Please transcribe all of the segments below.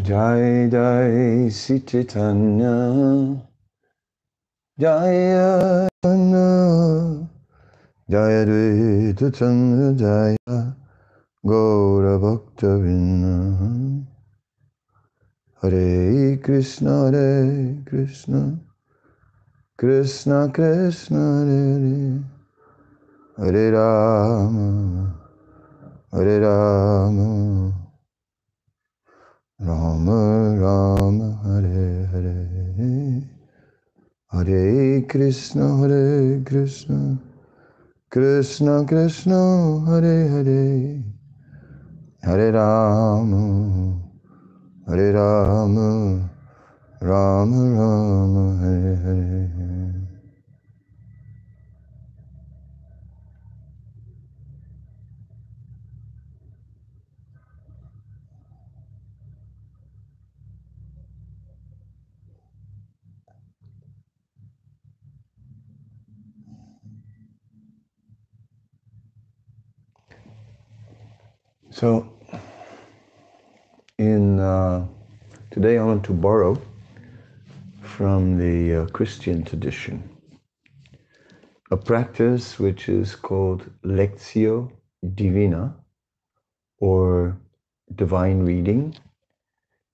Jai Jai Sri Chaitanya Jaya Jana Jaya Dvaita Chandra Jaya Gaura Bhakta Vinna Hare Krishna Hare Krishna Krishna Krishna Hare Hare Hare Rama Hare Rama Rama Rama Hare Hare Hare Krishna Hare Krishna Krishna Krishna Hare Hare Hare Rama Hare Rama Rama Rama Hare Hare. So, today I want to borrow from the Christian tradition a practice which is called Lectio Divina, or divine reading.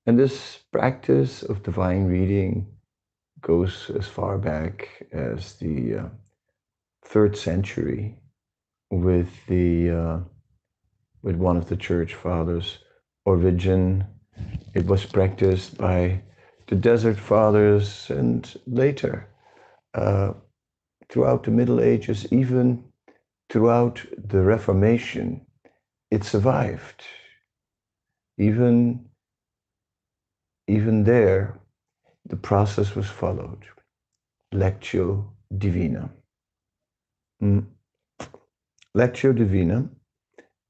And this practice of divine reading goes as far back as the 3rd century with one of the church fathers, Origen. It was practiced by the desert fathers, and later, throughout the Middle Ages, even throughout the Reformation, it survived. Even there, the process was followed. Lectio Divina. Lectio Divina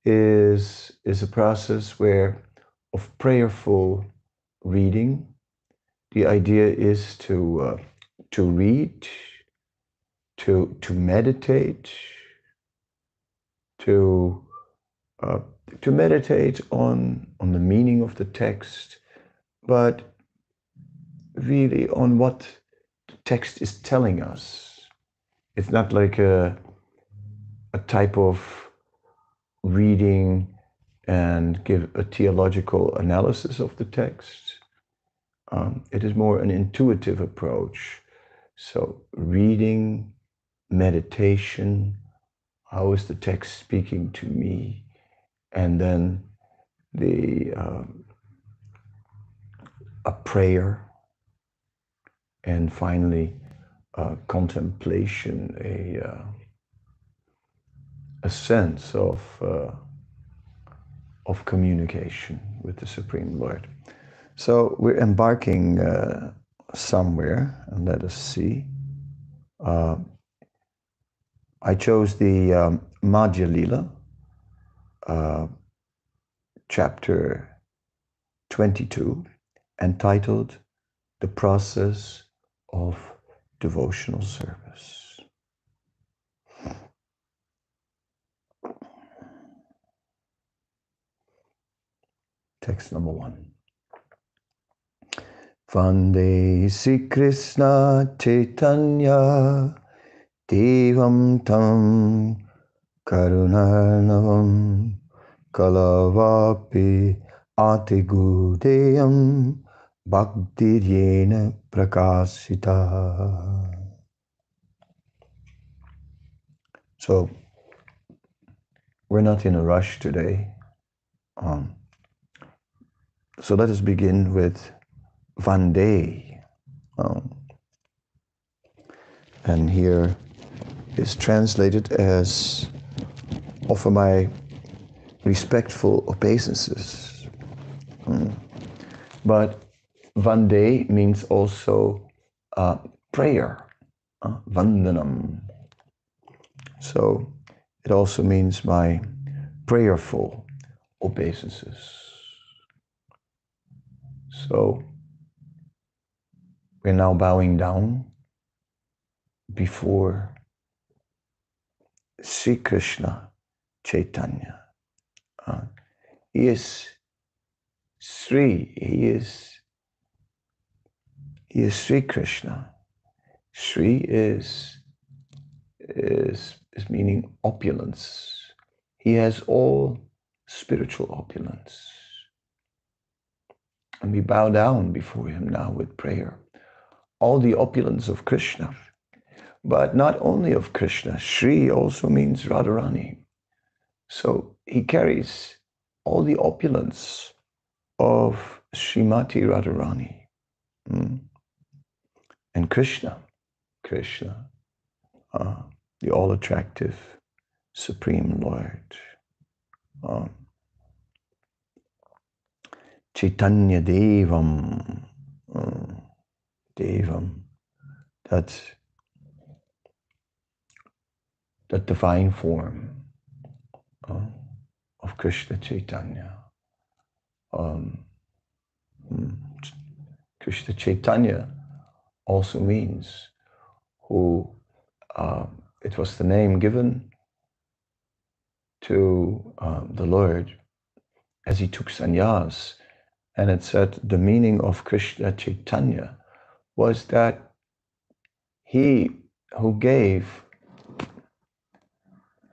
is a process of prayerful reading. The idea is to read, to meditate, to meditate on the meaning of the text, but really on what the text is telling us. It's not like a type of reading and give a theological analysis of the text. It is more an intuitive approach. So reading, meditation, how is the text speaking to me? And then a prayer, and finally contemplation, a sense of communication with the Supreme Lord. So we're embarking somewhere, and let us see. I chose the Madhya Lila, chapter 22, entitled "The Process of Devotional Service." Text number 1. Vande Sri Krishna Chaitanya Devam Tam Karunarnavam Kalavapi Atigudeyam Bhaktiryena Prakasita. So, we're not in a rush today. So let us begin with Vande. And here is translated as "offer my respectful obeisances." But Vande means also prayer, Vandanam. So it also means my prayerful obeisances. So we're now bowing down before Sri Krishna Chaitanya. He is Sri, he is Sri Krishna. Sri is meaning opulence. He has all spiritual opulence. And we bow down before him now with prayer. All the opulence of Krishna. But not only of Krishna, Sri also means Radharani. So he carries all the opulence of Srimati Radharani. And Krishna, the all-attractive Supreme Lord. Chaitanya Devam. Devam. That's the divine form of Krishna Chaitanya. Krishna Chaitanya also means who, it was the name given to the Lord as he took sannyas. And it said the meaning of Krishna Chaitanya was that he who gave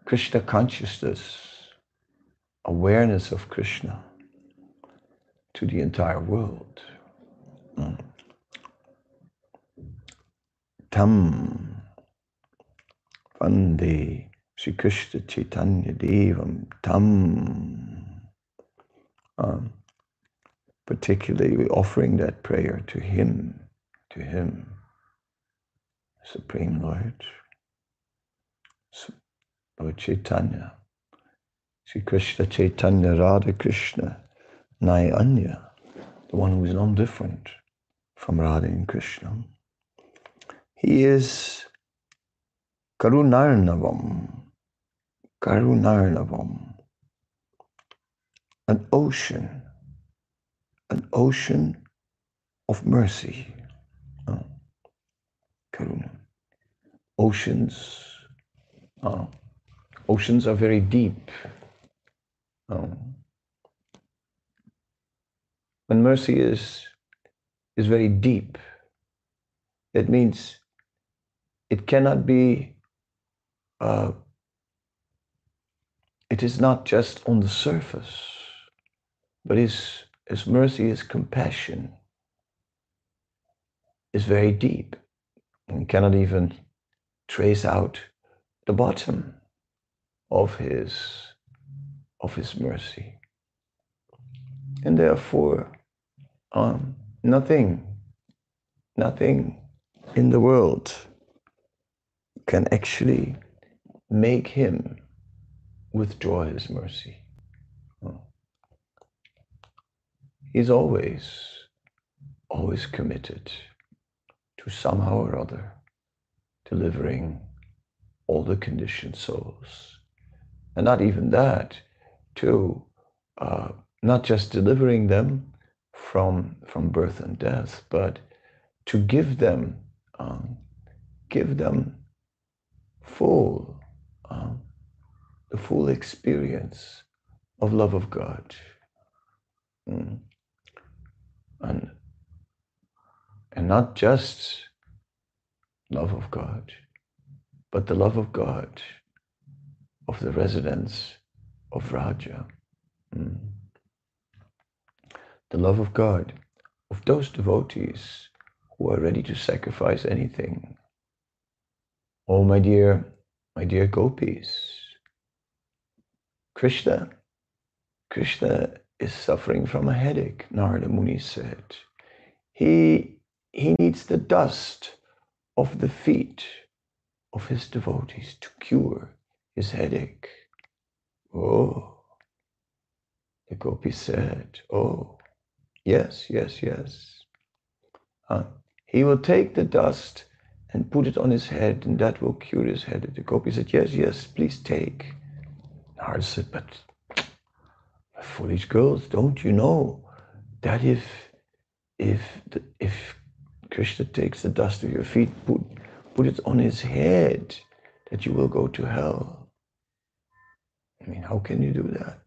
Krishna consciousness, awareness of Krishna to the entire world. Tam Vande Sri Krishna Chaitanya Devam Tam. Particularly we're offering that prayer to Him, Supreme Lord, Lord Chaitanya, Sri Krishna Chaitanya Radha Krishna Nayanya, the one who is not different from Radha and Krishna. He is Karunarnavam, an ocean of mercy. Karuna. Oceans are very deep. When mercy is very deep, it means it cannot be, it is not just on the surface, but His mercy, His compassion is very deep. One cannot even trace out the bottom of His mercy. And therefore, nothing in the world can actually make Him withdraw His mercy. He's always committed to somehow or other delivering all the conditioned souls. And not even that, to not just delivering them from birth and death, but to give them the full experience of love of God. And not just love of God, but the love of God of the residents of Raja. The love of God of those devotees who are ready to sacrifice anything. Oh, my dear gopis, Krishna is suffering from a headache, Narada Muni said. He needs the dust of the feet of his devotees to cure his headache. Oh, the gopi said, oh, yes. He will take the dust and put it on his head, and that will cure his headache. The gopi said, yes, please take. Narada said, but foolish girls, don't you know that if Krishna takes the dust of your feet, put it on his head, that you will go to hell? I mean, how can you do that?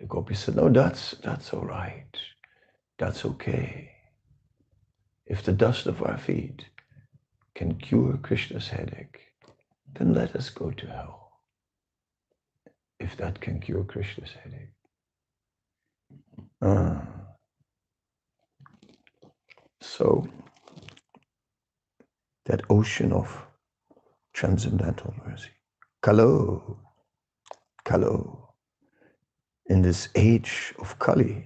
The gopi said, no, that's all right. that's okay. If the dust of our feet can cure Krishna's headache, then let us go to hell. If that can cure Krishna's headache. So, that ocean of transcendental mercy. Kalo, Kalo. In this age of Kali,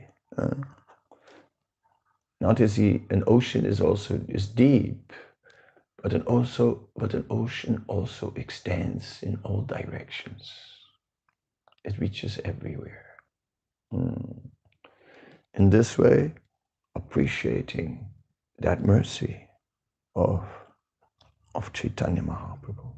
not is he, an ocean is also is deep, but an ocean also extends in all directions. It reaches everywhere. In this way, appreciating that mercy of Chaitanya Mahaprabhu.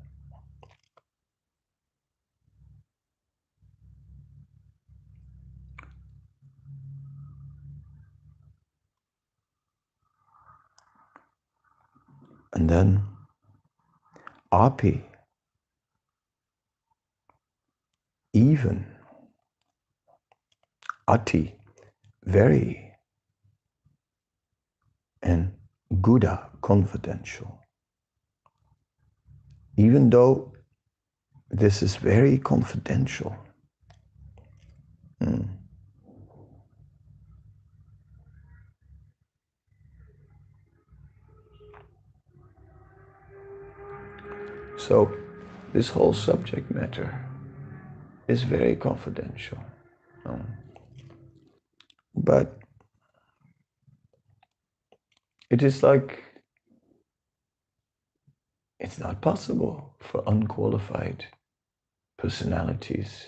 And then Api, even, Ati, very, and Guda, confidential. Even though this is very confidential, so this whole subject matter is very confidential. But it is like, it's not possible for unqualified personalities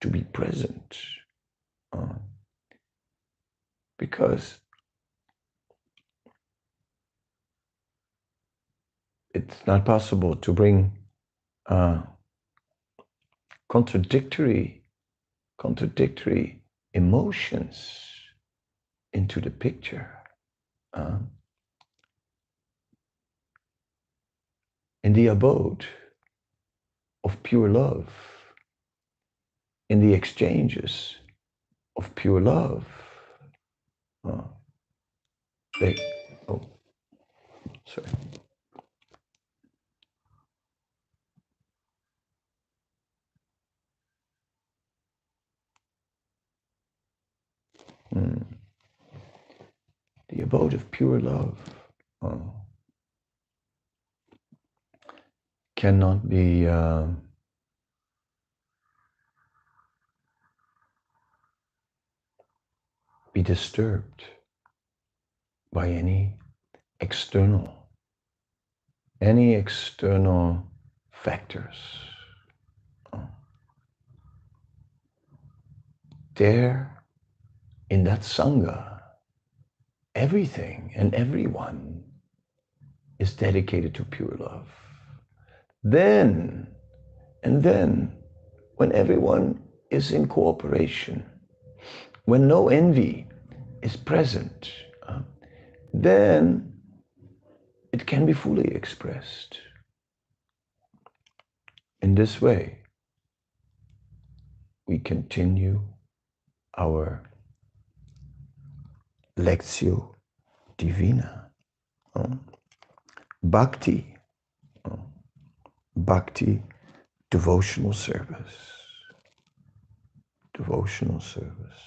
to be present, because it's not possible to bring contradictory emotions into the picture. In the abode of pure love, in the exchanges of pure love, the abode of pure love cannot be disturbed by any external factors. There, in that Sangha, everything and everyone is dedicated to pure love. Then, when everyone is in cooperation, when no envy is present, then it can be fully expressed. In this way, we continue our Lectio Divina. Bhakti. Bhakti, devotional service. Devotional service.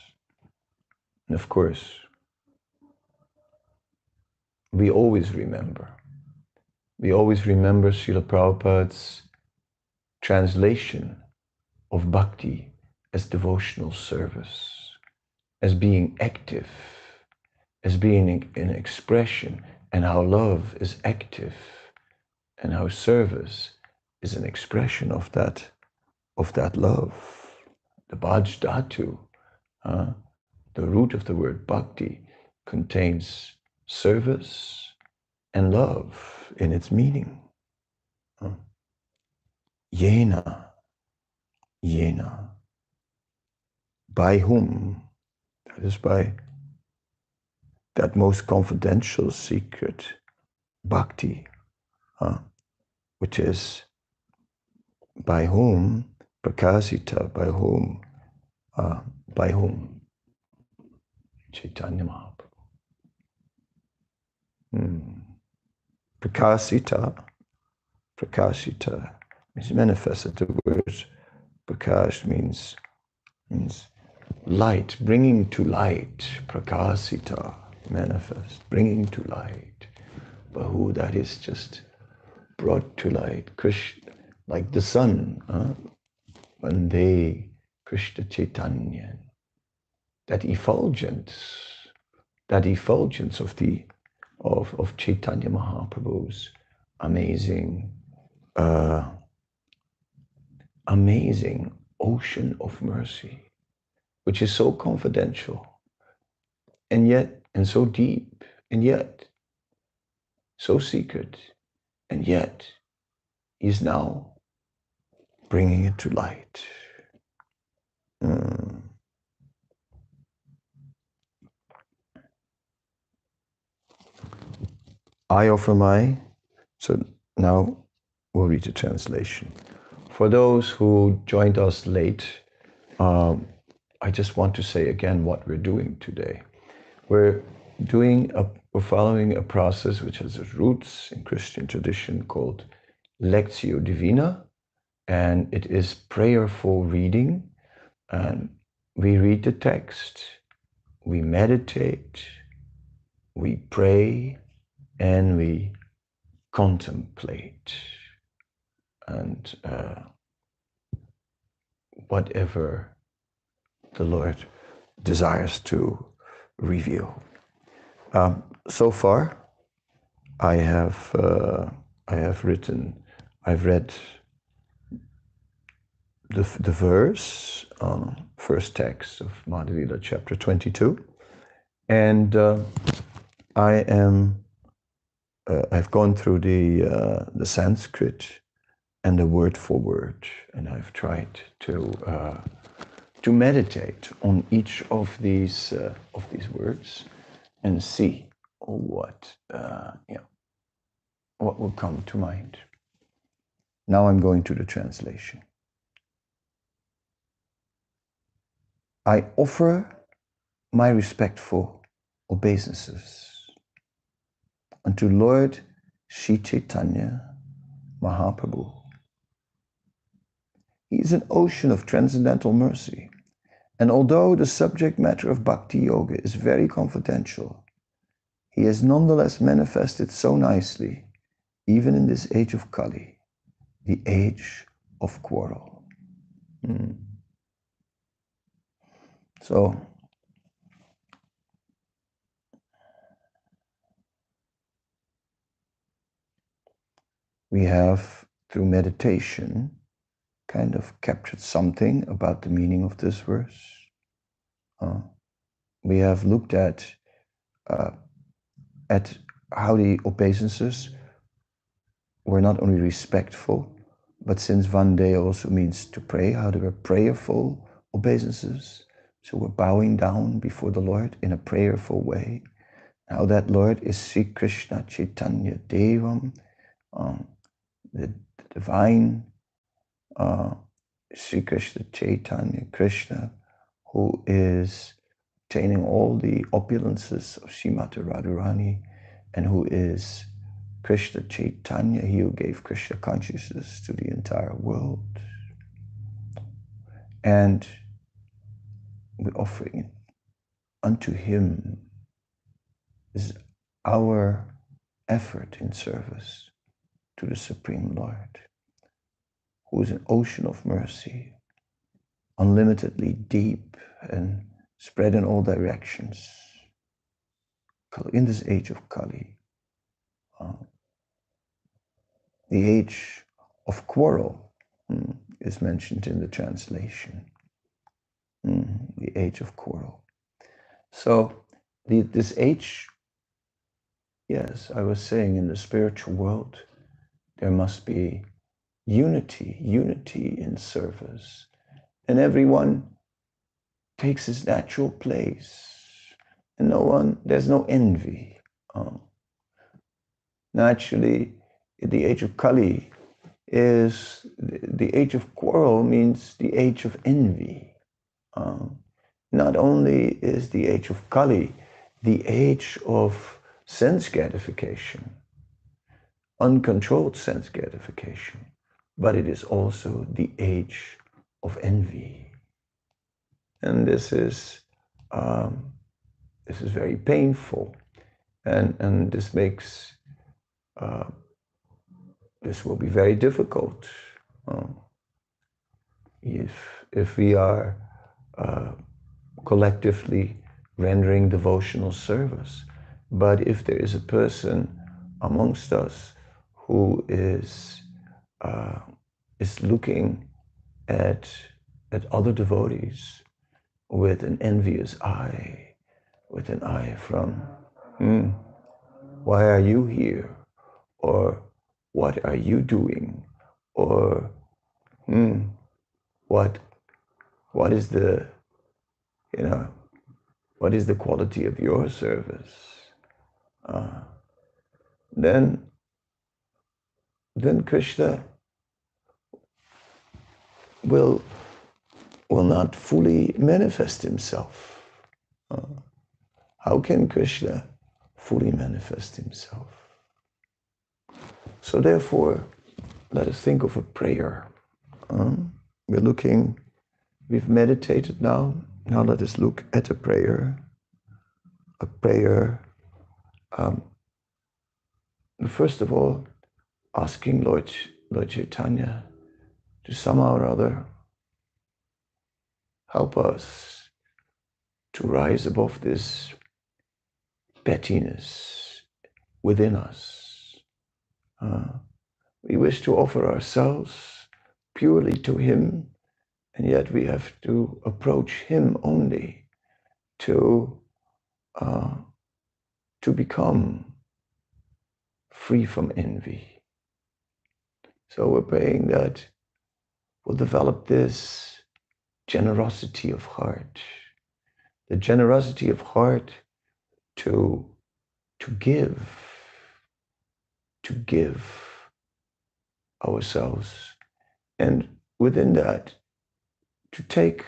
And of course, we always remember Srila Prabhupada's translation of bhakti as devotional service, as being active, as being an expression, and how love is active, and how service is an expression of that love. The Bhaj Dhatu, the root of the word bhakti, contains service and love in its meaning. Yena, by whom? That is by that most confidential secret, bhakti, which is by whom, prakasita, by whom Chaitanya Mahaprabhu. prakashita means manifested. The word prakash means light, bringing to light. Prakashita, manifest, bringing to light. Bahu, that is just brought to light. Krishna, like the sun, Vande Krishna Chaitanya. That effulgence of Chaitanya Mahaprabhu's amazing ocean of mercy, which is so confidential and so deep, and yet so secret, and yet he's now bringing it to light. I offer so now we'll read the translation. For those who joined us late, I just want to say again what we're doing today. We're following a process which has its roots in Christian tradition called Lectio Divina, and it is prayerful reading. And we read the text, we meditate, we pray, and we contemplate, and whatever the Lord desires to reveal. So far, I've read the verse, first text of Madhuvila chapter 22, and I've gone through the Sanskrit and the word for word, and I've tried to meditate on each of these words and see what will come to mind. Now I'm going to the translation. I offer my respectful obeisances unto Lord Sri Chaitanya Mahaprabhu. He is an ocean of transcendental mercy, and although the subject matter of Bhakti Yoga is very confidential, he has nonetheless manifested so nicely, even in this age of Kali, the age of quarrel. So, we have, through meditation, kind of captured something about the meaning of this verse. We have looked at how the obeisances were not only respectful, but since Vande also means to pray, how they were prayerful obeisances. So we're bowing down before the Lord in a prayerful way. Now that Lord is Sri Krishna Chaitanya Devam, the divine Sri Krishna Chaitanya Krishna, who is obtaining all the opulences of Srimati Radharani, and who is Krishna Chaitanya, he who gave Krishna consciousness to the entire world. And we're offering it unto him. This is our effort in service to the Supreme Lord, who is an ocean of mercy, unlimitedly deep and spread in all directions. In this age of Kali, the age of quarrel is mentioned in the translation. The age of quarrel. So this age, yes, I was saying in the spiritual world, there must be unity in service. And everyone takes his natural place. And there's no envy. Naturally, the age of Kali is, the age of quarrel means the age of envy. Not only is the age of Kali the age of sense gratification, uncontrolled sense gratification, but it is also the age of envy. And this is very painful, and this makes this will be very difficult if we are collectively rendering devotional service. But if there is a person amongst us who is looking at other devotees with an envious eye, with an eye from, why are you here? Or what are you doing? Or what is the, what is the quality of your service? Then Krishna will not fully manifest himself. How can Krishna fully manifest himself? So therefore, let us think of a prayer. We've meditated now. Now let us look at a prayer, first of all, asking Lord Chaitanya to somehow or other help us to rise above this pettiness within us. We wish to offer ourselves purely to Him, and yet we have to approach Him only to become free from envy. So we're praying that we'll develop this generosity of heart, the generosity of heart to give ourselves, and within that to take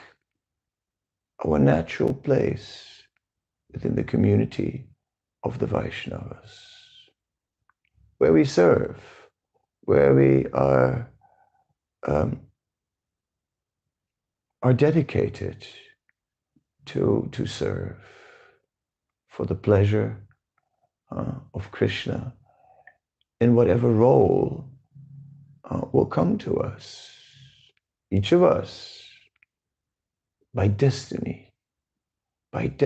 our natural place within the community of the Vaishnavas, where we serve, where we are dedicated to serve for the pleasure of Krishna in whatever role will come to us, each of us, by destiny. It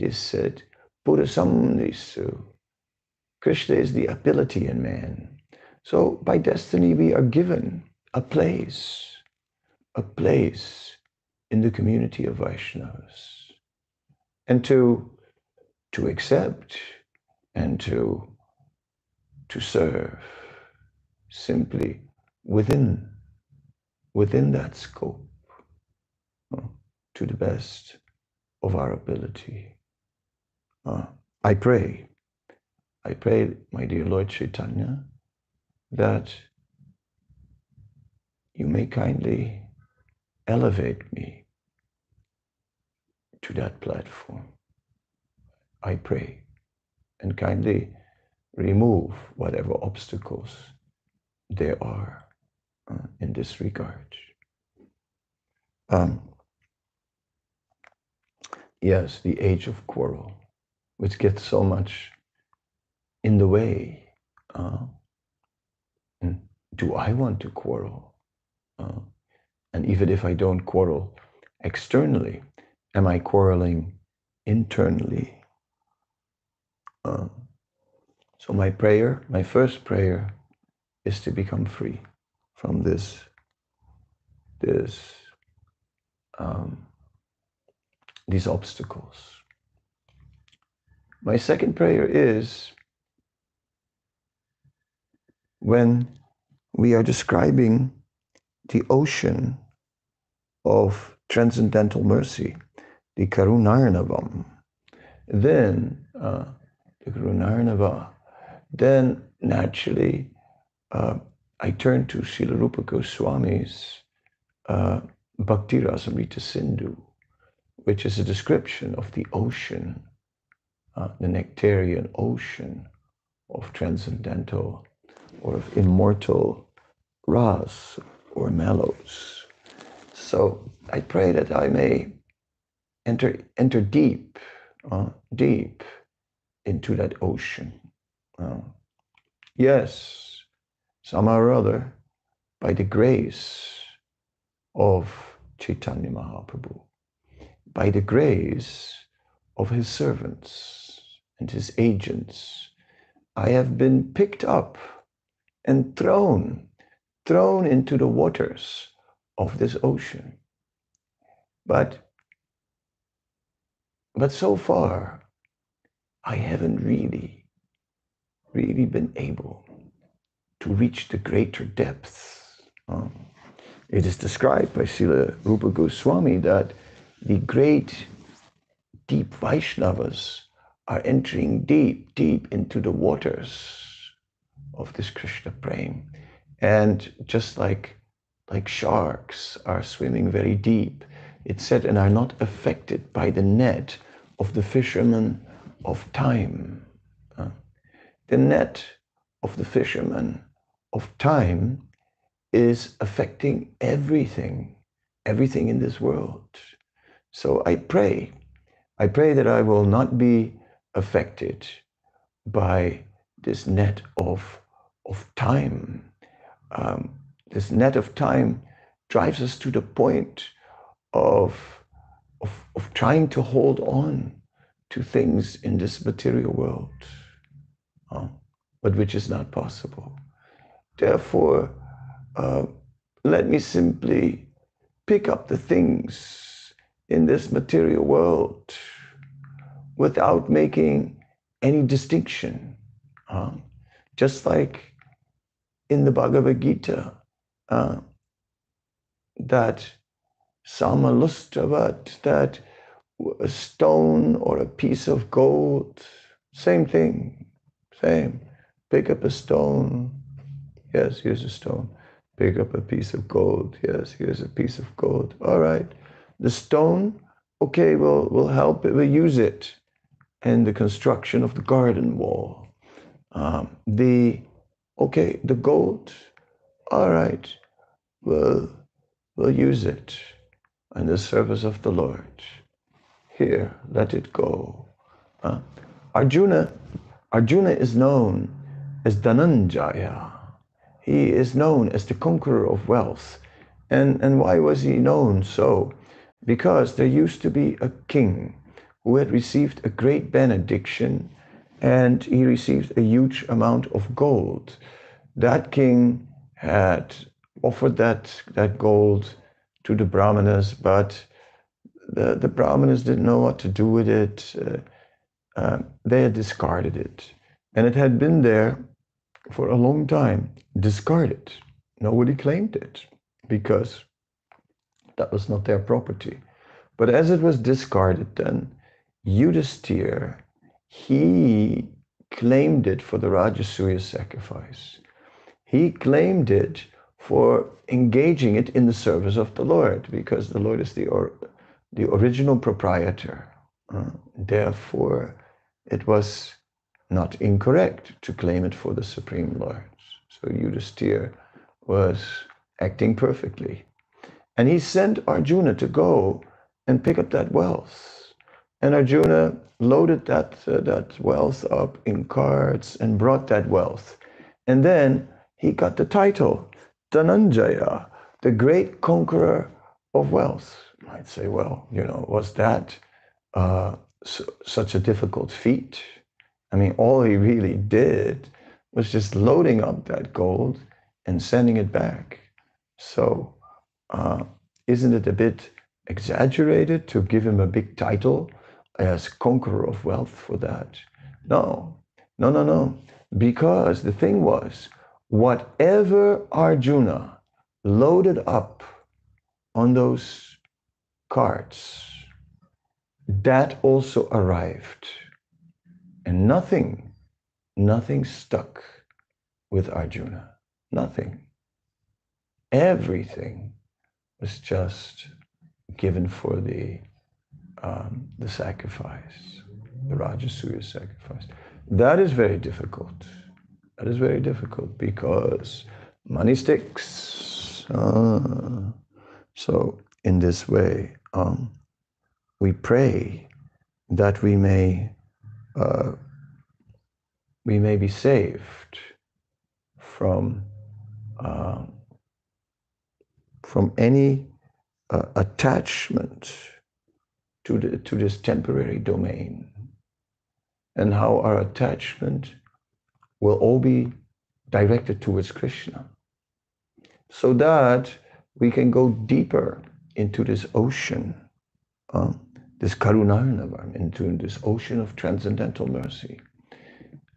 is said, Purasamnisu, Krishna is the ability in man. So by destiny we are given a place in the community of Vaishnavas, and to accept and to serve simply within that scope, to the best of our ability. I pray, my dear Lord Chaitanya, that you may kindly elevate me to that platform. I pray, and kindly remove whatever obstacles there are in this regard. Yes, the age of quarrel, which gets so much in the way. Do I want to quarrel? And even if I don't quarrel externally, am I quarreling internally? So my first prayer is to become free from these obstacles. My second prayer is, when we are describing the ocean of transcendental mercy, the Karunarnavam, then naturally I turn to Srila Rupa Goswami's Bhakti Rasamrita Sindhu, which is a description of the ocean, the nectarian ocean of transcendental or of immortal ras or mellows. So I pray that I may enter deep into that ocean. Yes, somehow or other, by the grace of Chaitanya Mahaprabhu, by the grace of his servants and his agents, I have been picked up and thrown into the waters of this ocean. But so far, I haven't really been able to reach the greater depths. It is described by Srila Rupa Goswami that the great deep Vaishnavas are entering deep into the waters of this Krishna Prem. And just like sharks are swimming very deep, it said, and are not affected by the net of the fishermen of time. The net of the fishermen of time is affecting everything in this world. So I pray that I will not be affected by this net of time. This net of time drives us to the point of trying to hold on to things in this material world, but which is not possible. Therefore, let me simply pick up the things in this material world without making any distinction. Just like in the Bhagavad Gita, that samalustravat, that a stone or a piece of gold, same thing, same. Pick up a stone, yes, here's a stone. Pick up a piece of gold, yes, here's a piece of gold. All right, the stone, okay, we'll help it, we'll use it in the construction of the garden wall. The gold, all right, we'll use it in the service of the Lord. Here, let it go. Arjuna is known as Dhananjaya. He is known as the conqueror of wealth. And why was he known so? Because there used to be a king who had received a great benediction, and he received a huge amount of gold. That king had offered that gold to the brahmanas, but the brahmanas didn't know what to do with it. They had discarded it. And it had been there for a long time, discarded. Nobody claimed it because that was not their property. But as it was discarded, then Yudhisthira, he claimed it for the Rajasuya sacrifice. He claimed it for engaging it in the service of the Lord, because the Lord is the original proprietor. Therefore, it was not incorrect to claim it for the Supreme Lord. So Yudhisthira was acting perfectly. And he sent Arjuna to go and pick up that wealth. And Arjuna loaded that wealth up in carts and brought that wealth. And then he got the title, Dhananjaya, the great conqueror of wealth. You might say, well, was that such a difficult feat? I mean, all he really did was just loading up that gold and sending it back. So isn't it a bit exaggerated to give him a big title as conqueror of wealth for that? No. Because the thing was, whatever Arjuna loaded up on those carts, that also arrived. And nothing stuck with Arjuna. Nothing. Everything was just given for the sacrifice, the Rajasuya sacrifice. That is very difficult. That is very difficult because money sticks. So in this way, we pray that we may be saved from any attachment to this temporary domain, and how our attachment will all be directed towards Krishna, so that we can go deeper into this ocean, this Karunarnavam, into this ocean of transcendental mercy.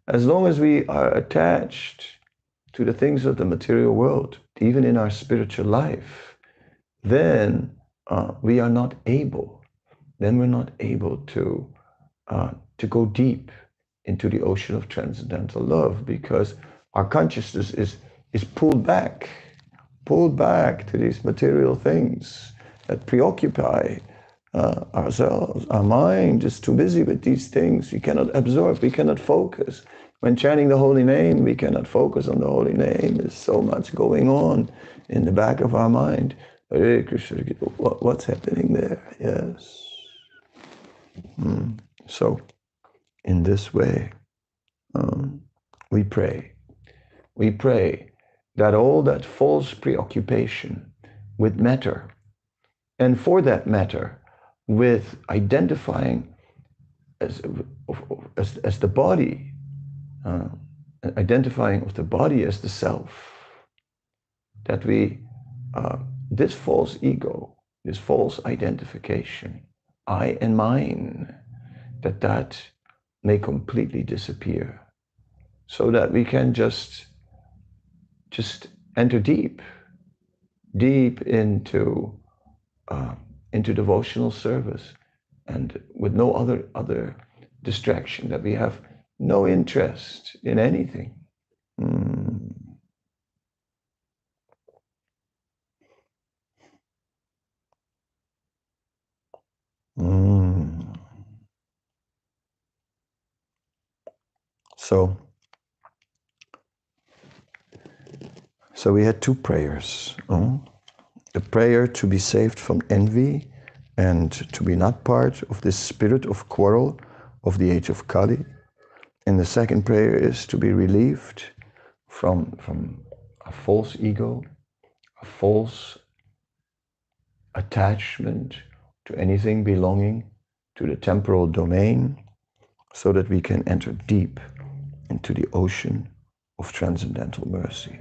As long as we are attached to the things of the material world, even in our spiritual life, then we're not able to go deep into the ocean of transcendental love, because our consciousness is pulled back to these material things that preoccupy ourselves. Our mind is too busy with these things. We cannot absorb, we cannot focus. When chanting the holy name, we cannot focus on the holy name. There's so much going on in the back of our mind. Hare Krishna, what's happening there? Yes. So, in this way, we pray that all that false preoccupation with matter, and for that matter, with identifying as the body, identifying with the body as the self, that we this false ego, this false identification, I and mine, that may completely disappear, so that we can just enter deep into devotional service, and with no other distraction, that we have no interest in anything. So we had two prayers. The prayer to be saved from envy and to be not part of this spirit of quarrel of the age of Kali. And the second prayer is to be relieved from a false ego, a false attachment to anything belonging to the temporal domain, so that we can enter deep into the ocean of transcendental mercy.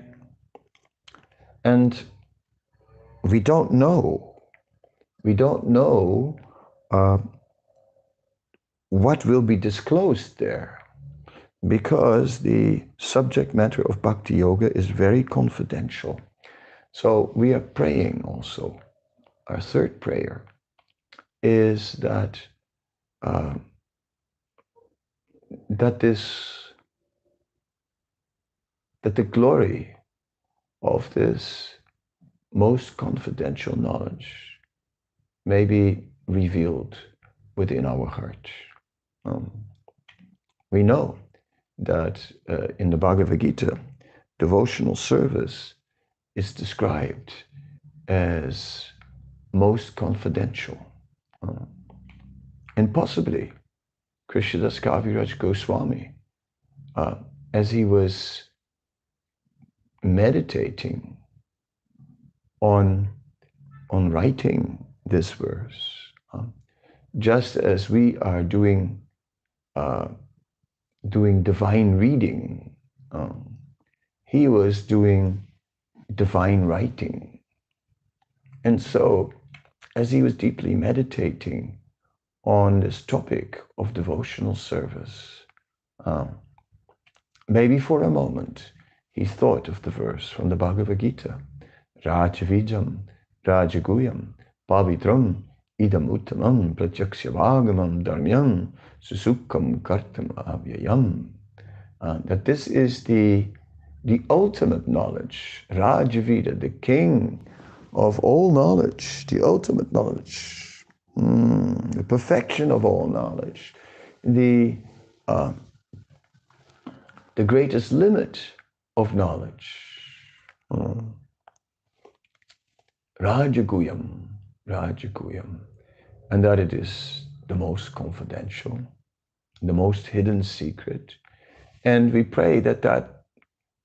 And we don't know what will be disclosed there, because the subject matter of Bhakti Yoga is very confidential. So we are praying also. Our third prayer is that the glory of this most confidential knowledge may be revealed within our heart. We know that in the Bhagavad Gita, devotional service is described as most confidential. And possibly Krishnadas Kaviraj Goswami, as he was meditating on writing this verse, just as we are doing divine reading, he was doing divine writing. And so, as he was deeply meditating on this topic of devotional service, maybe for a moment he thought of the verse from the Bhagavad Gita, Rajavidam, Rajaguyam, Pavitram, Idam Uttamam, Pratyakshyavagamam, Dharmyam, Susukkam Kartam Avyayam. That this is the ultimate knowledge, Rajavida, the king of all knowledge, the ultimate knowledge, the perfection of all knowledge, the greatest limit of knowledge. Rajaguyam, Rajaguyam. And that it is the most confidential, the most hidden secret. And we pray that that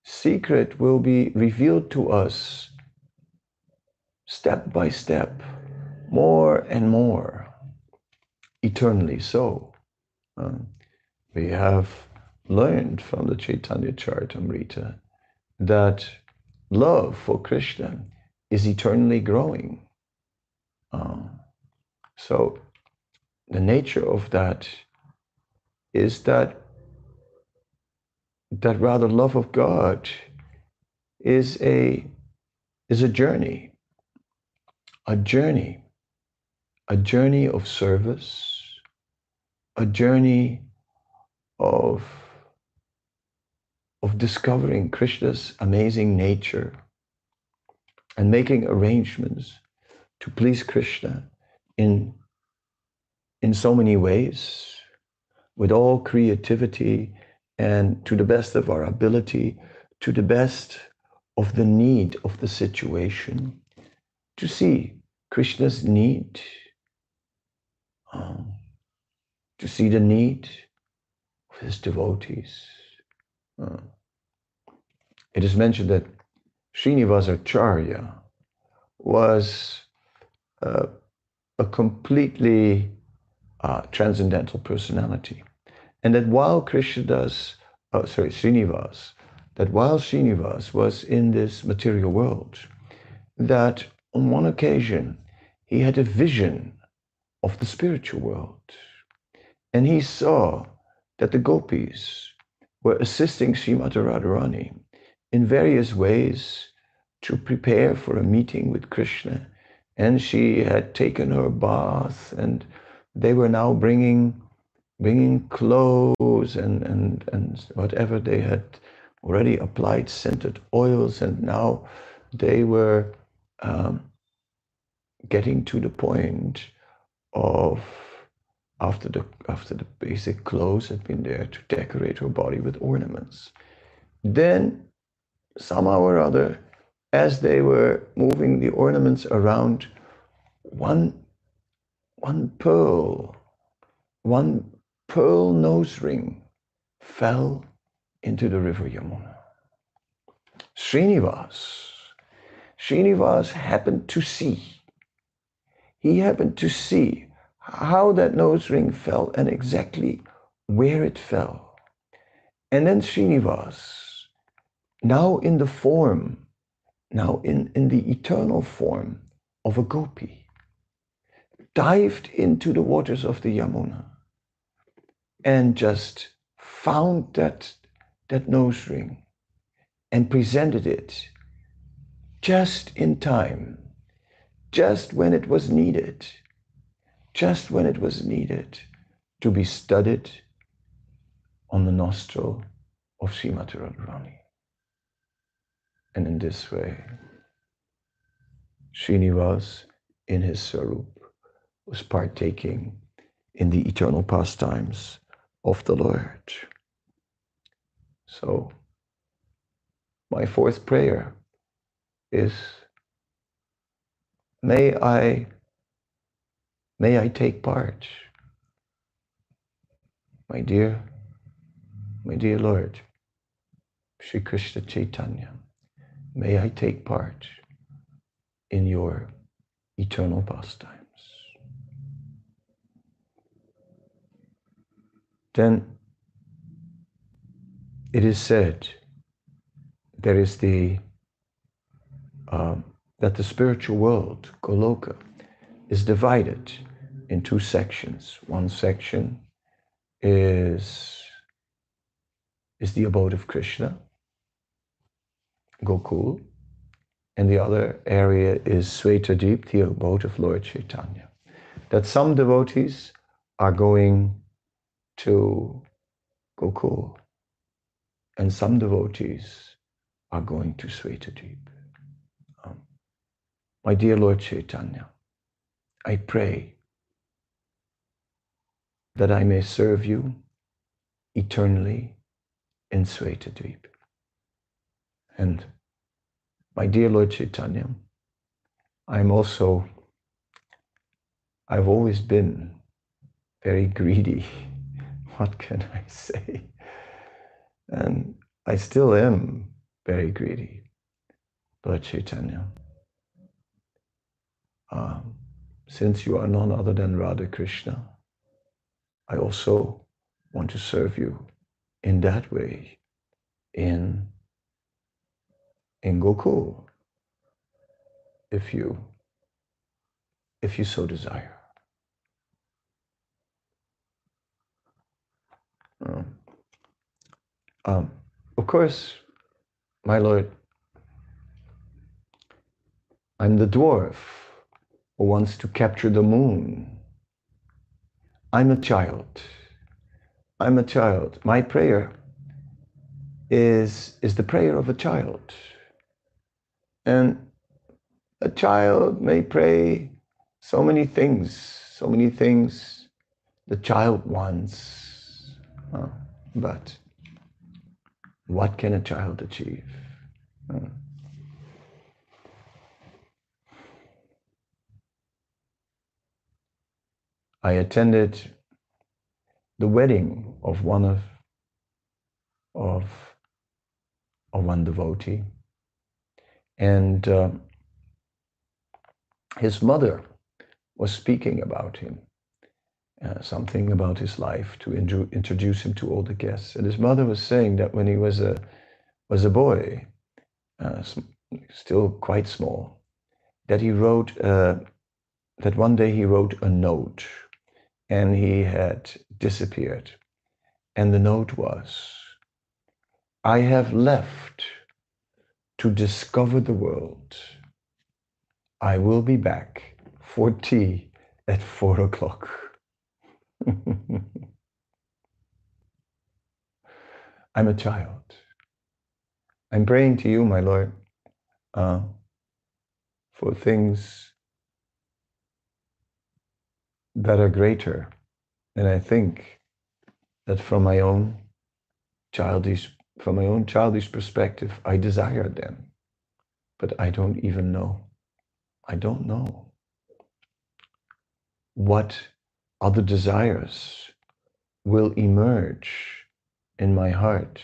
secret will be revealed to us step by step, more and more, eternally so. We have learned from the Chaitanya Charitamrita that love for Krishna is eternally growing. So the nature of that is that rather love of God is a journey, a journey of service, a journey of discovering Krishna's amazing nature and making arrangements to please Krishna in so many ways, with all creativity and to the best of our ability, to the best of the need of the situation, to see Krishna's need, to see the need of his devotees. It is mentioned that Srinivasacharya was a completely transcendental personality, and that while Srinivas was in this material world, that on one occasion he had a vision of the spiritual world, and he saw that the gopis were assisting Srimati Radharani in various ways to prepare for a meeting with Krishna. And she had taken her bath, and they were now bringing clothes and whatever they had already applied, scented oils, and now they were getting to the point of, after the basic clothes had been there, to decorate her body with ornaments. Then somehow or other, as they were moving the ornaments around, one pearl nose ring fell into the river Yamuna. Srinivas happened to see. He happened to see how that nose ring fell and exactly where it fell. And then Srinivas, now in the eternal form of a gopi, dived into the waters of the Yamuna and just found that nose ring and presented it just in time, just when it was needed, just when it was needed to be studded on the nostril of Srimati Radharani. And in this way, Srinivas, in his Swarup, was partaking in the eternal pastimes of the Lord. So, my fourth prayer is, may I take part, my dear Lord, Sri Krishna Chaitanya. May I take part in your eternal pastimes. Then it is said there is that the spiritual world, Goloka, is divided in two sections. One section is the abode of Krishna, Gokul, and the other area is Swetadip, the abode of Lord Chaitanya. That some devotees are going to Gokul and some devotees are going to Swetadip. My dear Lord Chaitanya, I pray that I may serve you eternally in Swetadip. And my dear Lord Chaitanya, I've always been very greedy. What can I say? And I still am very greedy, Lord Chaitanya. Since you are none other than Radha Krishna, I also want to serve you in that way, in Gokul, if you so desire. Of course, my Lord, I'm the dwarf who wants to capture the moon. I'm a child. My prayer is the prayer of a child. And a child may pray so many things the child wants. But what can a child achieve? I attended the wedding of one devotee, and his mother was speaking about him, something about his life, to introduce him to all the guests. And his mother was saying that when he was a boy, still quite small, that one day he wrote a note. And he had disappeared. And the note was, I have left to discover the world. I will be back for tea at 4 o'clock. I'm a child. I'm praying to you, my Lord, for things that are greater. And I think that from my own childish perspective, I desire them, but I don't even know. I don't know what other desires will emerge in my heart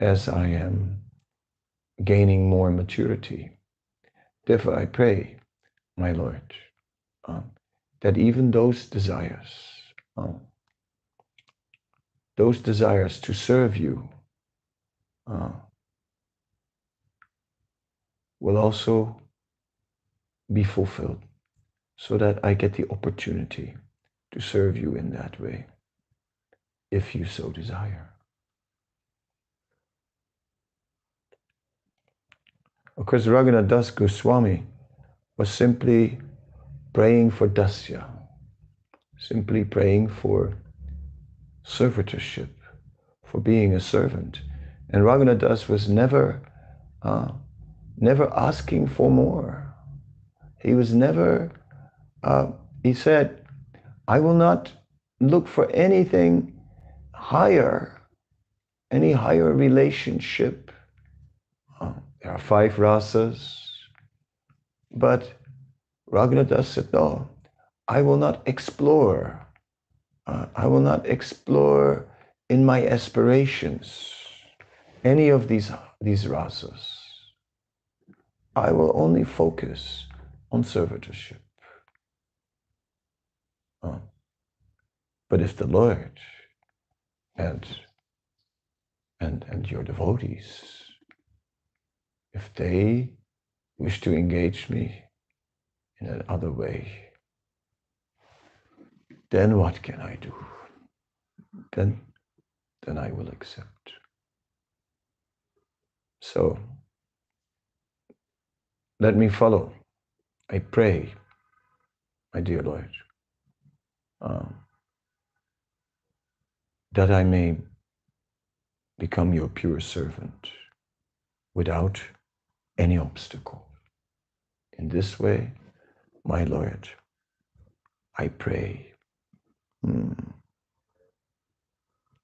as I am gaining more maturity. Therefore, I pray, my Lord, that even those desires to serve you will also be fulfilled, so that I get the opportunity to serve you in that way, if you so desire. Of course, Raghunath Das Goswami was simply praying for dasya, simply praying for servitorship, for being a servant. And Raghunath Das was never asking for more. He was he said, I will not look for anything higher, any higher relationship. There are 5 rasas, but Raghunath Das said, no, I will not explore. I will not explore in my aspirations any of these rasas. I will only focus on servitorship. But if the Lord and your devotees, if they wish to engage me in another way, then what can I do? Then I will accept. So let me follow. I pray, my dear Lord, that I may become your pure servant without any obstacle. In this way, my Lord, I pray.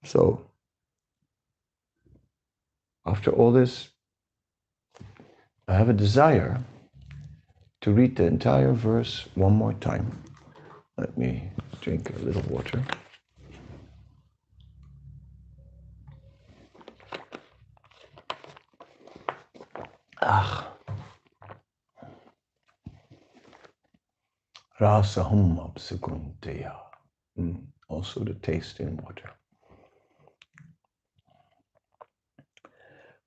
So, after all this, I have a desire to read the entire verse one more time. Let me drink a little water. Ah. Rasa hum absegunteya. Also the taste in water.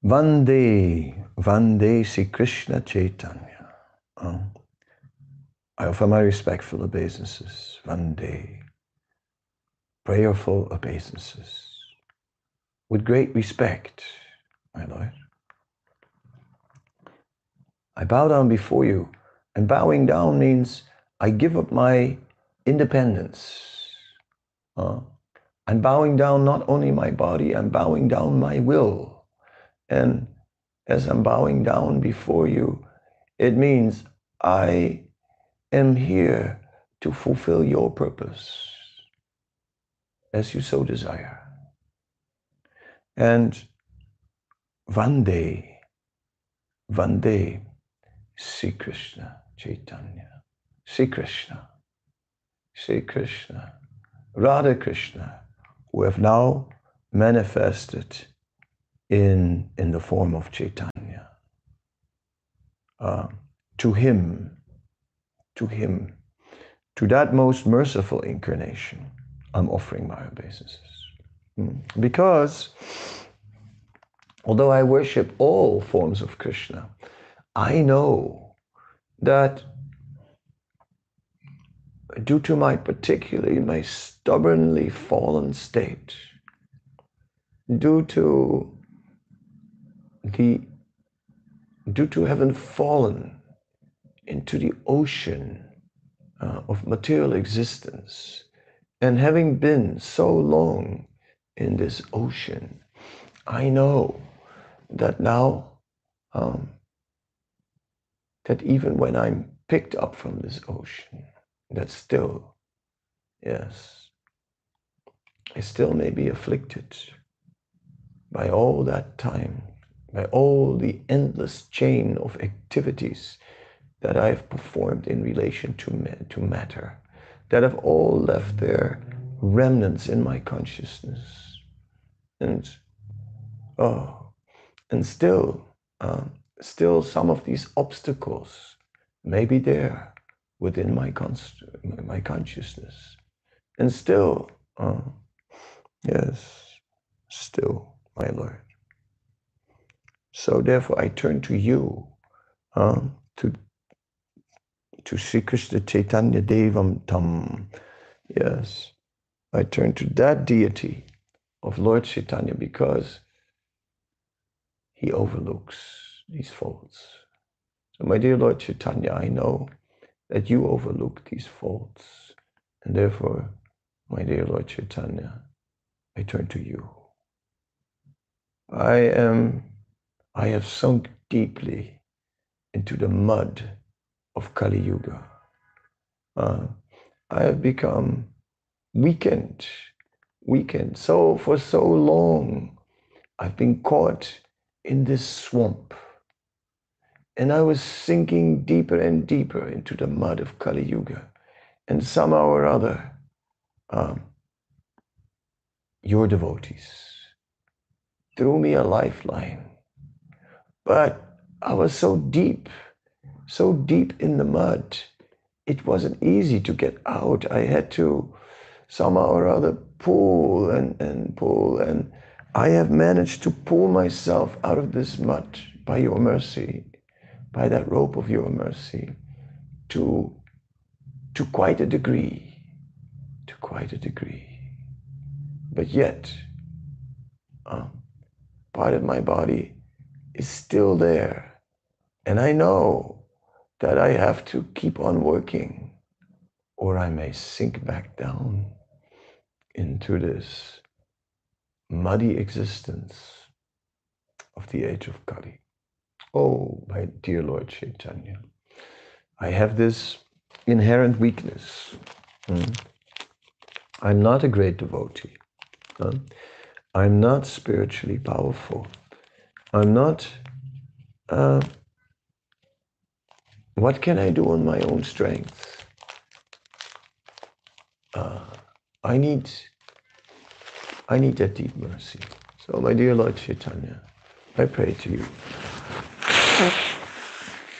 Vande Sri Krishna Chaitanya. I offer my respectful obeisances. Vande. Prayerful obeisances. With great respect, my Lord. I bow down before you. And bowing down means I give up my independence. I'm bowing down not only my body, I'm bowing down my will. And as I'm bowing down before you, it means I am here to fulfill your purpose as you so desire. And Vande Sri Krishna Chaitanya. Sri Krishna, Radha Krishna, who have now manifested in the form of Chaitanya. To him, to that most merciful incarnation, I'm offering my obeisances. Because although I worship all forms of Krishna, I know that due to my stubbornly fallen state, due to having fallen into the ocean of material existence, and having been so long in this ocean, I know that now that even when I'm picked up from this ocean, that still, yes, I still may be afflicted by all that time, by all the endless chain of activities that I have performed in relation to matter, that have all left their remnants in my consciousness. And still some of these obstacles may be there within my consciousness. And still, still, my Lord. So therefore I turn to you, to Sri Krishna Chaitanya Devam Tam. Yes, I turn to that deity of Lord Chaitanya because he overlooks these faults. So my dear Lord Chaitanya, I know that you overlook these faults. And therefore, my dear Lord Chaitanya, I turn to you. I have sunk deeply into the mud of Kali Yuga. I have become weakened. For so long, I've been caught in this swamp. And I was sinking deeper and deeper into the mud of Kali Yuga. And somehow or other, your devotees threw me a lifeline. But I was so deep in the mud, it wasn't easy to get out. I had to somehow or other pull, and I have managed to pull myself out of this mud by your mercy, by that rope of your mercy, to quite a degree, But yet, part of my body is still there, and I know that I have to keep on working, or I may sink back down into this muddy existence of the age of Kali. Oh, my dear Lord Chaitanya, I have this inherent weakness. I'm not a great devotee. I'm not spiritually powerful. I'm not What can I do on my own strength? I need that deep mercy. So, my dear Lord Chaitanya, I pray to you.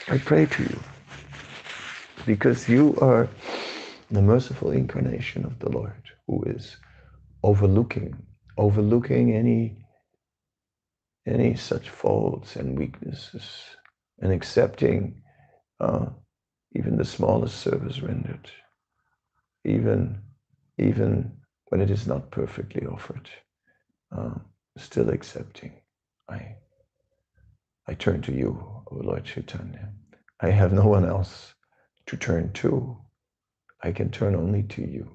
I pray to you because you are the merciful incarnation of the Lord, who is overlooking any such faults and weaknesses, and accepting even the smallest service rendered, even when it is not perfectly offered, still accepting. I turn to you, O Lord Chaitanya. I have no one else to turn to. I can turn only to you.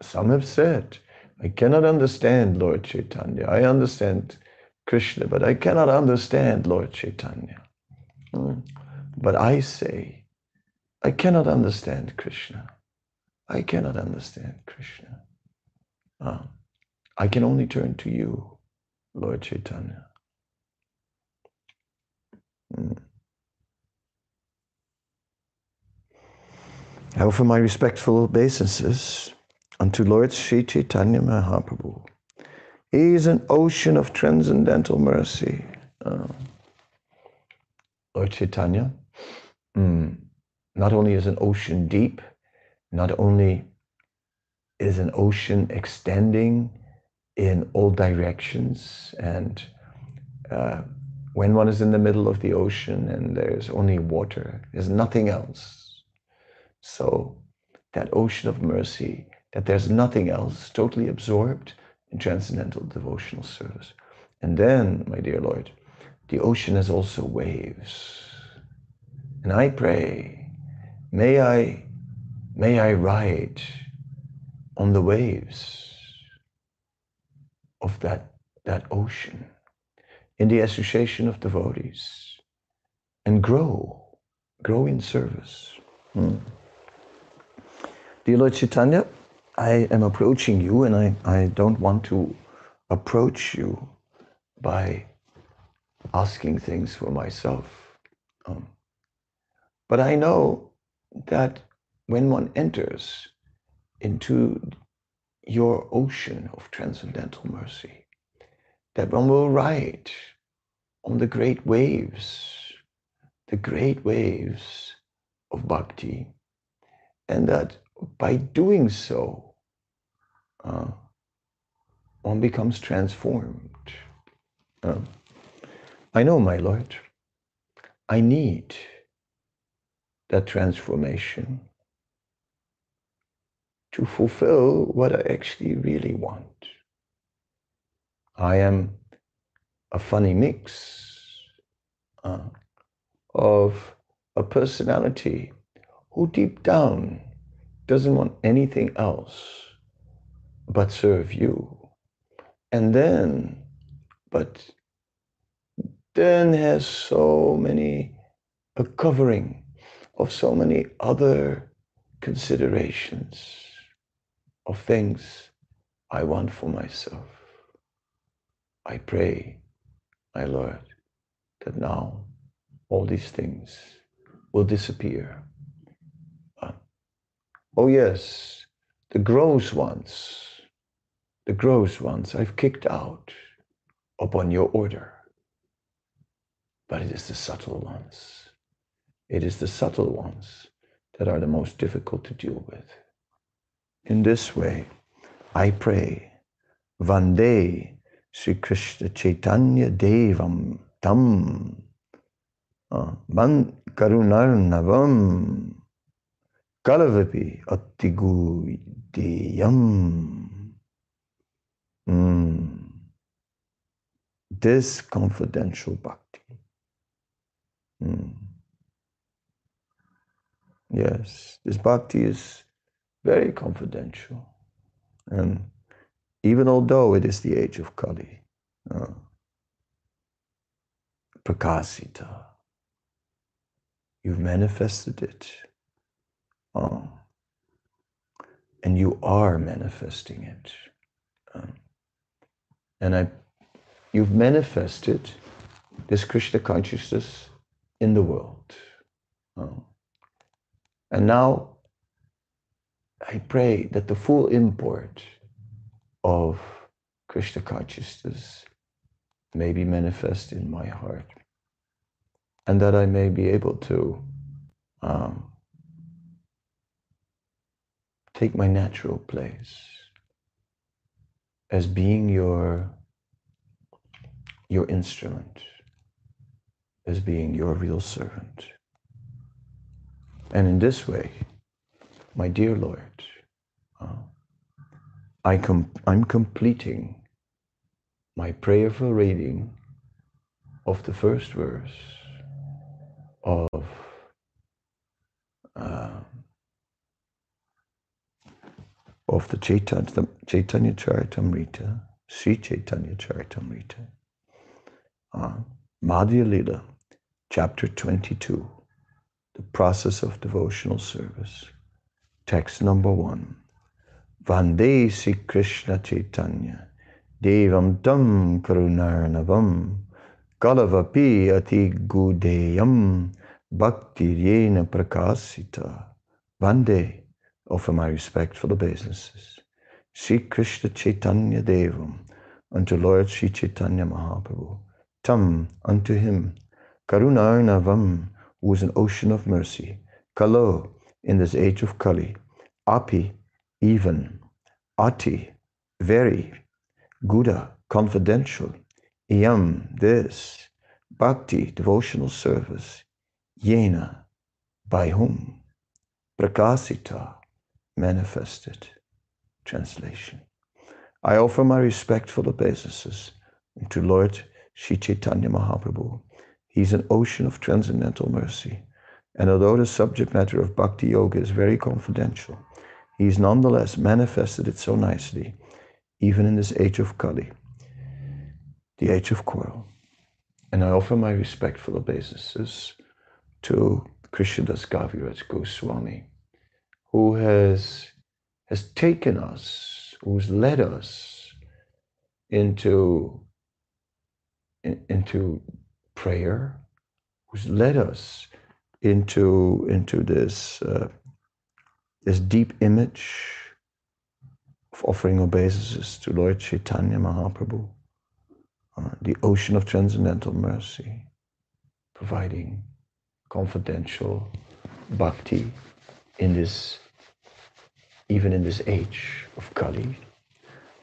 Some have said, I cannot understand Lord Chaitanya. I understand Krishna, but I cannot understand Lord Chaitanya. But I say, I cannot understand Krishna. I cannot understand Krishna. I can only turn to you, Lord Chaitanya. I offer my respectful obeisances unto Lord Sri Chaitanya Mahaprabhu. He is an ocean of transcendental mercy. Lord Chaitanya, not only is an ocean deep, not only is an ocean extending in all directions, and when one is in the middle of the ocean and there's only water, there's nothing else. So that ocean of mercy, that there's nothing else, totally absorbed in transcendental devotional service. And then, my dear Lord, the ocean has also waves. And I pray, may I ride on the waves of that ocean in the association of devotees and grow in service. Dear Lord Chaitanya, I am approaching you, and I don't want to approach you by asking things for myself. But I know that when one enters into your ocean of transcendental mercy, that one will ride on the great waves of bhakti, and that by doing so, one becomes transformed. I know, my Lord, I need that transformation to fulfill what I actually really want. I am a funny mix of a personality who deep down doesn't want anything else but serve you, but then has a covering of so many other considerations of things I want for myself. I pray, my Lord, that now all these things will disappear. Oh yes, the gross ones I've kicked out upon your order. But it is the subtle ones. It is the subtle ones that are the most difficult to deal with. In this way, I pray, Vande Sri Krishna Chaitanya Devam Tam Van Karunarnavam Kalavapi Attigu Deyam. This confidential bhakti. Yes, this bhakti is very confidential. And even although it is the age of Kali, Prakasita, you've manifested it. And you are manifesting it. You've manifested this Krishna consciousness in the world. And now I pray that the full import of Krishna consciousness may be manifest in my heart, and that I may be able to take my natural place as being your instrument, as being your real servant. And in this way, my dear Lord, I'm completing my prayerful reading of the first verse of the Chaitanya Charitamrita, Sri Chaitanya Charitamrita, Madhya Lila, Chapter 22, The Process of Devotional Service, Text number 1. Vande Sri Krishna Chaitanya, Devam Tam Karunarnavam, Kalavapi Ati Gudeyam, Bhakti Yena Prakasita. Vande, offer my respectful obeisances, Sri Krishna Chaitanya Devam, unto Lord Sri Chaitanya Mahaprabhu, Tam, unto him, Karunarnavam, who is an ocean of mercy, Kalo, in this age of Kali, Api, even, Ati, very, Guda, confidential, Yam, this, Bhakti, devotional service, Yena, by whom, Prakasita, manifested. Translation. I offer my respectful obeisances to Lord Sri Chaitanya Mahaprabhu. He is an ocean of transcendental mercy, and although the subject matter of Bhakti Yoga is very confidential, he is nonetheless manifested it so nicely, even in this age of Kali, the age of quarrel. And I offer my respectful obeisances to Krishnadas Kaviraj Goswami, who has taken us, who's led us into prayer, who's led us into this this deep image of offering obeisances to Lord Chaitanya Mahaprabhu, the ocean of transcendental mercy, providing confidential bhakti in this, even in this age of Kali.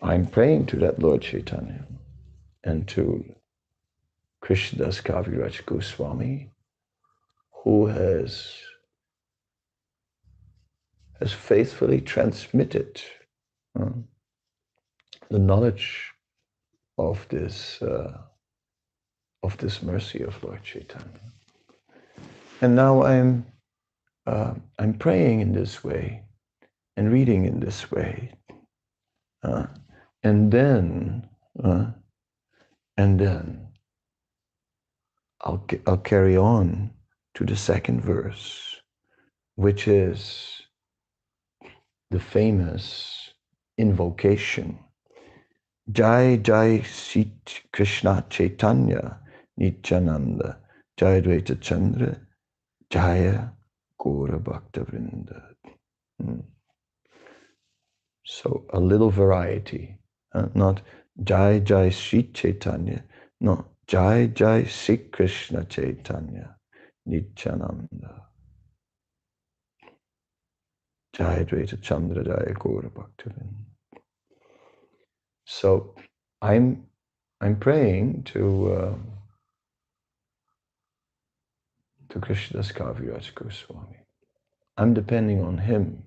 I'm praying to that Lord Chaitanya and to Krishnadas Kaviraj Goswami, who has faithfully transmitted the knowledge of this mercy of Lord Chaitanya. And now I'm praying in this way and reading in this way, and then I'll carry on to the second verse, which is the famous invocation, Jai Jai Sri Krishna Chaitanya Nityananda Jai Dvaita Chandra Jaya Gora Bhaktavrinda. So a little variety, not Jai Jai Sri Chaitanya, no, Jai Jai Sri Krishna Chaitanya Nityananda Jai Dvaita Chandra Jaya Gora Bhaktavrinda. So I'm praying to Krishnadas Kaviraj Goswami. I'm depending on him.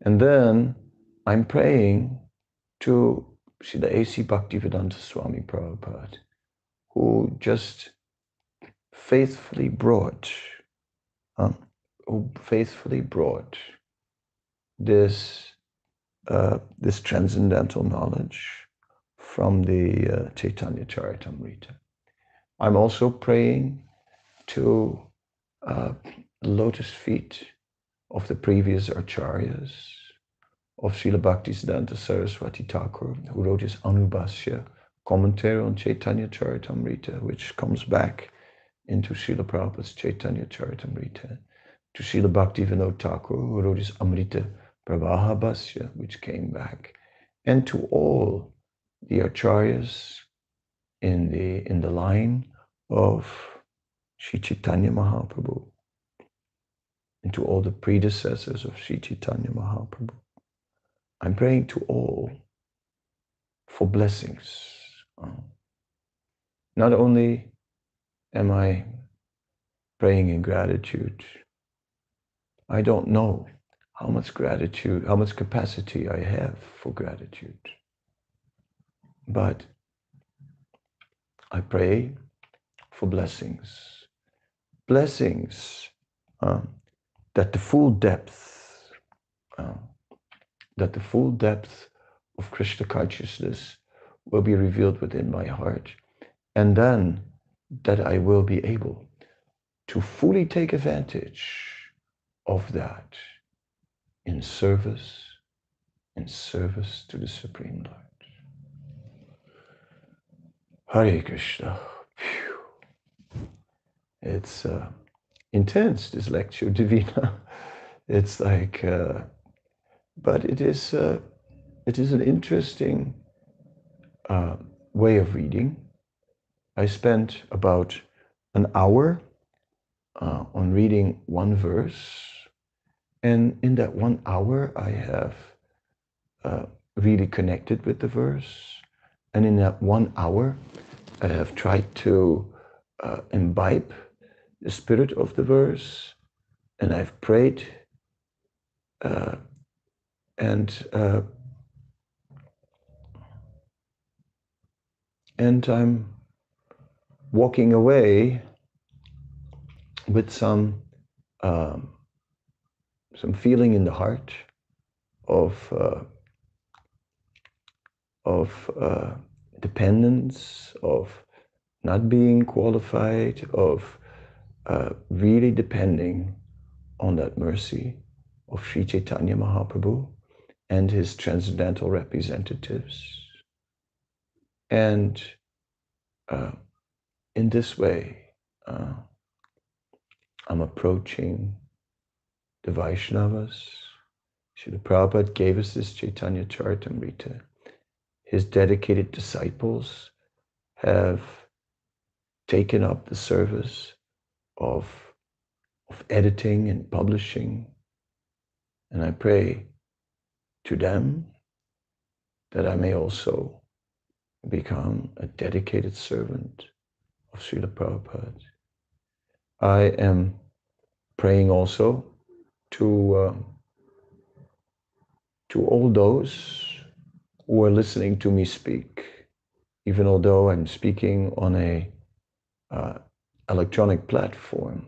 And then I'm praying to Srila A.C. Bhaktivedanta Swami Prabhupada, who just faithfully brought, this this transcendental knowledge from the Chaitanya Charitamrita. I'm also praying to lotus feet of the previous acharyas, of Srila Bhaktisiddhanta Saraswati Thakur, who wrote his Anubhashya commentary on Chaitanya Charitamrita, which comes back into Srila Prabhupada's Chaitanya Charitamrita, to Srila Bhaktivinoda Thakur, who wrote his Amrita Pravahabhasya, which came back, and to all the acharyas in the line of Sri Chaitanya Mahaprabhu, and to all the predecessors of Sri Chaitanya Mahaprabhu. I'm praying to all for blessings. Not only am I praying in gratitude, I don't know how much capacity I have for gratitude. But I pray for blessings. Blessings that the full depth, of Krishna consciousness will be revealed within my heart, and then that I will be able to fully take advantage of that in service to the Supreme Lord. Hare Krishna. Phew. It's intense, this Lectio Divina. It's like, but it is an interesting way of reading. I spent about an hour on reading one verse, and in that 1 hour I have really connected with the verse. And in that 1 hour, I have tried to imbibe the spirit of the verse, and I've prayed, and I'm walking away with some feeling in the heart of dependence, of not being qualified, of really depending on that mercy of Sri Chaitanya Mahaprabhu and his transcendental representatives. And in this way, I'm approaching the Vaishnavas. Srila Prabhupada gave us this Chaitanya Charitamrita. His dedicated disciples have taken up the service of editing and publishing. And I pray to them that I may also become a dedicated servant of Srila Prabhupada. I am praying also to all those who are listening to me speak, even although I'm speaking on a electronic platform.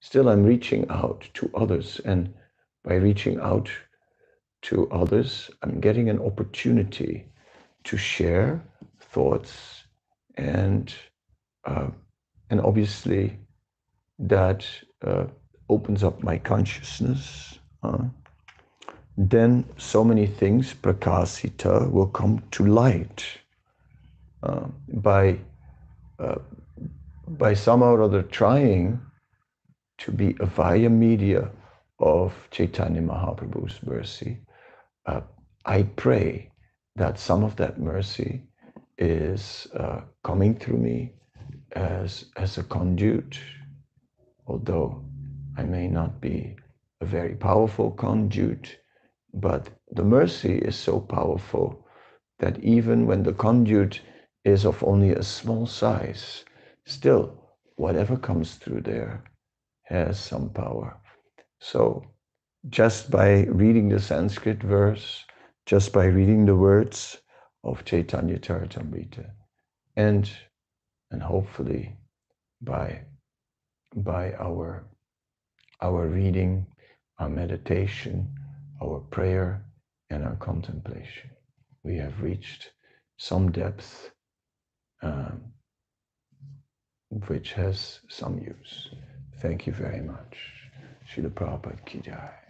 Still, I'm reaching out to others, and by reaching out to others, I'm getting an opportunity to share thoughts, and obviously that opens up my consciousness. Then so many things, prakasita, will come to light by somehow or other trying to be a via media of Chaitanya Mahaprabhu's mercy. I pray that some of that mercy is coming through me as a conduit, although I may not be a very powerful conduit. But the mercy is so powerful that even when the conduit is of only a small size, still, whatever comes through there has some power. So just by reading the Sanskrit verse, just by reading the words of Chaitanya Charitamrita, and hopefully by our reading, our meditation, our prayer, and our contemplation, we have reached some depth which has some use. Thank you very much. Srila Prabhupada Ki Jai.